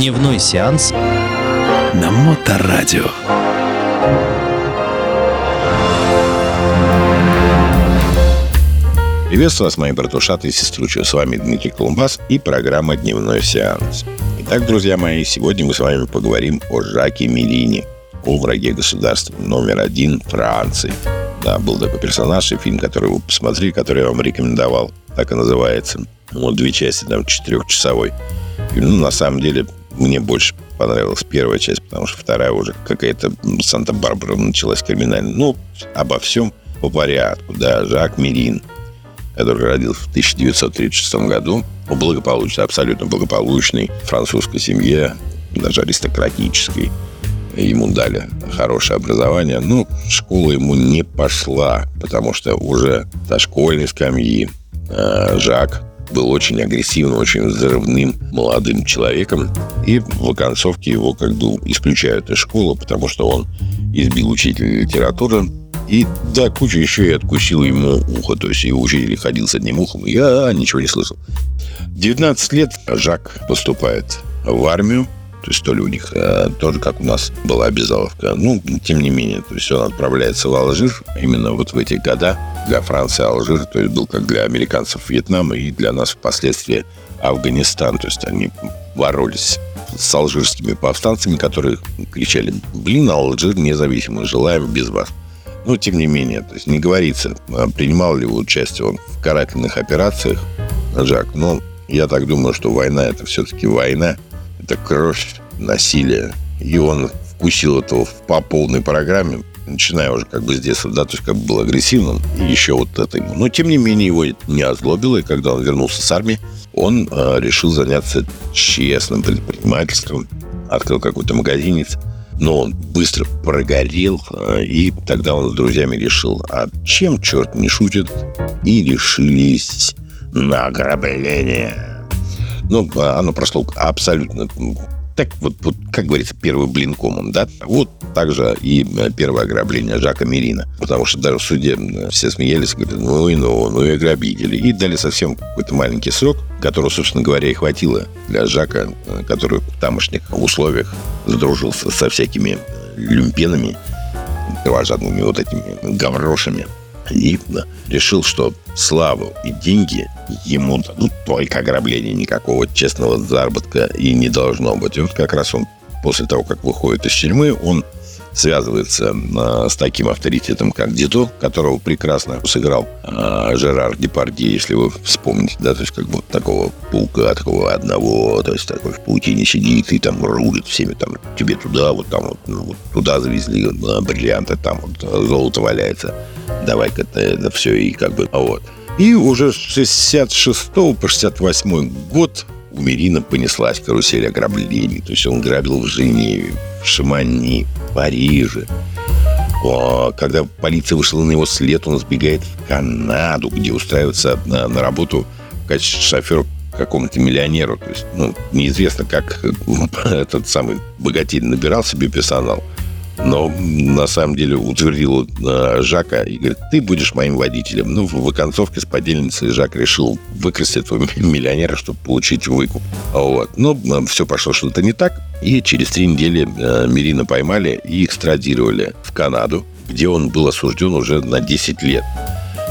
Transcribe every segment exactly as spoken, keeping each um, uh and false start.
Дневной сеанс на Моторадио. Приветствую вас, мои братушаты и сестручи. С вами Дмитрий Колумбас и программа «Дневной сеанс». Итак, друзья мои, сегодня мы с вами поговорим о Жаке Мерене, о враге государства номер один Франции. Да, был такой персонаж и фильм, который вы посмотрели, который я вам рекомендовал. Так и называется. Вот две части, там, четырехчасовой. И, ну, на самом деле, мне больше понравилась первая часть, потому что вторая уже какая-то Санта-Барбара началась криминально. Ну, обо всем по порядку. Да, Жак Мерен, который родился в тысяча девятьсот тридцать шестом году, в благополучной, абсолютно благополучной французской семье, даже аристократической. Ему дали хорошее образование, но школа ему не пошла, потому что уже со школьной скамьи э, Жак был очень агрессивным, очень взрывным молодым человеком. И в оконцовке его как бы исключают из школы, потому что он избил учителя литературы. И да, куча еще и откусил ему ухо. То есть его учитель ходил с одним ухом, и я ничего не слышал. девятнадцать лет Жак поступает в армию. То есть то ли у них а, тоже, как у нас, была обязаловка. Ну, тем не менее, то есть он отправляется в Алжир. Именно вот в эти года для Франции Алжир, то есть был как для американцев Вьетнам и для нас впоследствии Афганистан. То есть они боролись с алжирскими повстанцами, которые кричали: «Блин, Алжир независимый, желаем без вас». Но, тем не менее, то есть не говорится, принимал ли участие он в карательных операциях, Жак. Но я так думаю, что война – это все-таки война. Это кровь, насилие. И он вкусил этого по полной программе, начиная уже как бы с детства, да, то есть как бы был агрессивным. И еще вот это ему. Но, тем не менее, его не озлобило. И когда он вернулся с армии, он э, решил заняться честным предпринимательством. Открыл какой-то магазинец. Но он быстро прогорел, и тогда он с друзьями решил, а чем черт не шутит, и решились на ограбление. Ну, оно прошло абсолютно, так вот, вот как говорится, первым блинкомом, да? Вот так же и первое ограбление Жака Мерена. Потому что даже в суде все смеялись, говорят, ну и ну, ну и ограбители. И дали совсем какой-то маленький срок, которого, собственно говоря, и хватило для Жака, который в тамошних условиях сдружился со всякими люмпенами, кровожадными вот этими гаврошами. И решил, что славу и деньги ему дадут только ограбление. Никакого честного заработка и не должно быть. И вот как раз он после того, как выходит из тюрьмы, он связывается с таким авторитетом, как Дито, которого прекрасно сыграл Жерар Депардье, если вы вспомните, да, то есть как бы такого паука, такого одного, то есть такой в паутине сидит и там рулит всеми, там тебе туда, вот там вот, вот туда завезли бриллианты, там вот золото валяется, давай-ка это все и как бы, вот. И уже с шестьдесят шестого по шестьдесят восьмой год у Мерена понеслась карусель ограблений. То есть он грабил в Женеве, в Шамани, в Париже. О, когда полиция вышла на его след, он сбегает в Канаду, где устраивается на, на работу в качестве шофера к какому-то миллионеру. То есть, ну, неизвестно, как этот самый богатей набирал себе персонал. Но на самом деле утвердил э, Жака и говорит, ты будешь моим водителем. Ну, в оконцовке с подельницей Жак решил выкрасть этого миллионера, чтобы получить выкуп. Вот. Но э, все пошло что-то не так. И через три недели э, Мерена поймали и экстрадировали в Канаду, где он был осужден уже на десять лет.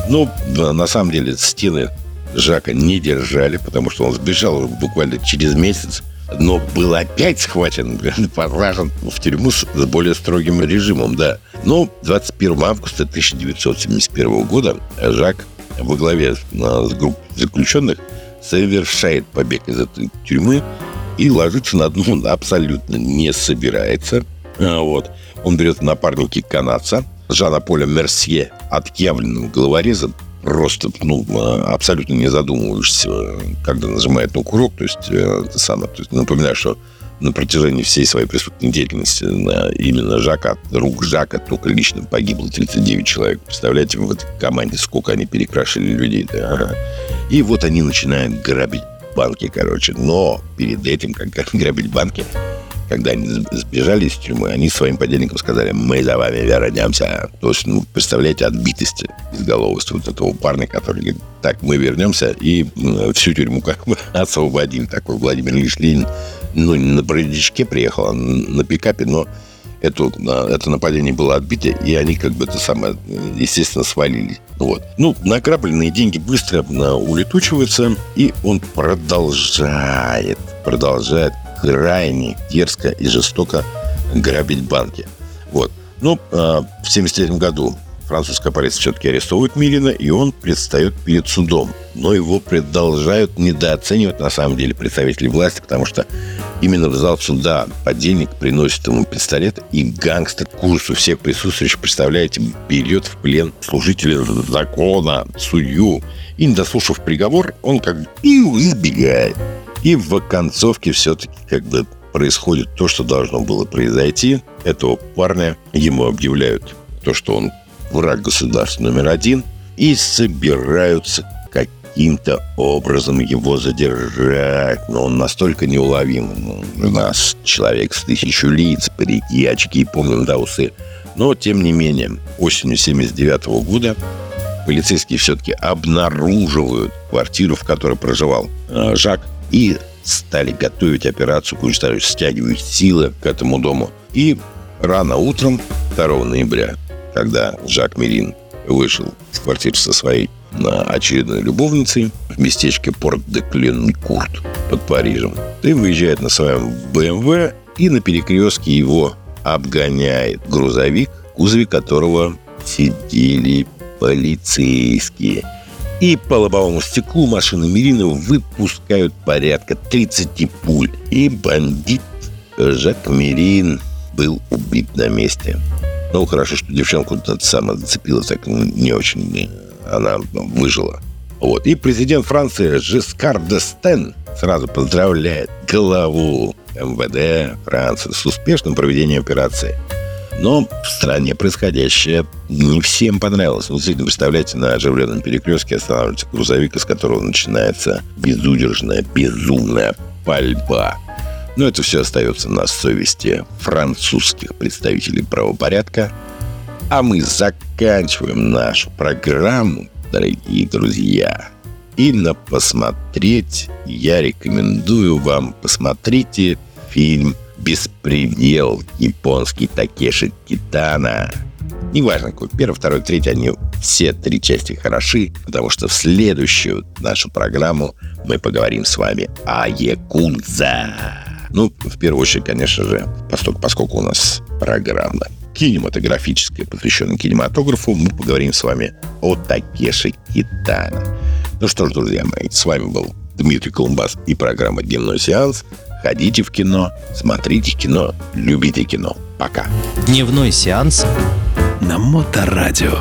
Но э, на самом деле стены Жака не держали, потому что он сбежал буквально через месяц. Но был опять схвачен, посажен в тюрьму с более строгим режимом, да. Но двадцать первого августа тысяча девятьсот семьдесят первого года Жак во главе с группой заключенных совершает побег из этой тюрьмы и ложится на дно он абсолютно не собирается. Вот. Он берет напарники канадца Жана-Поля Мерсье, отъявленного главореза. Просто, ну, абсолютно не задумываешься, когда нажимает на курок. То есть, это самое, то есть, напоминаю, что на протяжении всей своей преступной деятельности именно Жака, рук Жака только лично погибло тридцать девять человек. Представляете, в этой команде сколько они перекрашили людей. Да? И вот они начинают грабить банки, короче. Но перед этим, как грабить банки, когда они сбежали из тюрьмы, они своим подельникам сказали, мы за вами вернемся. То есть, ну, представляете, отбитость, безголовость вот этого парня, который говорит, так, мы вернемся, и всю тюрьму как бы освободим. Такой Владимир Ильич Ленин ну, не на броневичке приехал, а на пикапе, но это, это нападение было отбито, и они как бы это самое, естественно, свалились. Вот. Ну, накопленные деньги быстро улетучиваются, и он продолжает, продолжает крайне дерзко и жестоко грабить банки. Вот. Но а, в семьдесят третьем году французская полиция все-таки арестовывает Мерена, и он предстает перед судом. Но его продолжают недооценивать, на самом деле, представители власти, потому что именно в зал суда подельник приносит ему пистолет, и гангстер к ужасу всех присутствующих, представляете, берет в плен служителя закона, судью. И, не дослушав приговор, он как бы и убегает. И в оконцовке все-таки как бы происходит то, что должно было произойти. Этого парня ему объявляют то, что он враг государства номер один, и собираются каким-то образом его задержать. Но он настолько неуловим. У нас человек с тысячу лиц, парики, очки, помним, да, усы. Но, тем не менее, осенью семьдесят девятого года полицейские все-таки обнаруживают квартиру, в которой проживал э, Жак, и стали готовить операцию, кое-что стягивают силы к этому дому. И рано утром второго ноября, когда Жак Мерен вышел из квартиры со своей очередной любовницей в местечке Порт-де-Кленкурт под Парижем, и выезжает на своем бэ эм вэ, и на перекрестке его обгоняет грузовик, в кузове которого сидели полицейские. И по лобовому стеклу машины Мерена выпускают порядка тридцать пуль. И бандит Жак Мерен был убит на месте. Ну, хорошо, что девчонку сама зацепила, так не очень она выжила. Вот. И президент Франции Жискар д'Эстен сразу поздравляет главу эм вэ дэ Франции с успешным проведением операции. Но в стране происходящее не всем понравилось. Вы действительно представляете, на оживленном перекрестке останавливается грузовик, из которого начинается безудержная, безумная пальба. Но это все остается на совести французских представителей правопорядка. А мы заканчиваем нашу программу, дорогие друзья. И на посмотреть я рекомендую вам, посмотрите фильм «Беспредел», японский Такеши Китана. Неважно, какой первый, второй, третий, они все три части хороши, потому что в следующую нашу программу мы поговорим с вами о якудзе. Ну, в первую очередь, конечно же, поскольку, поскольку у нас программа кинематографическая, посвященная кинематографу, мы поговорим с вами о Такеши Китана. Ну что ж, друзья мои, с вами был Дмитрий Колумбас и программа «Дневной сеанс». Ходите в кино, смотрите кино, любите кино. Пока. Дневной сеанс на Моторадио.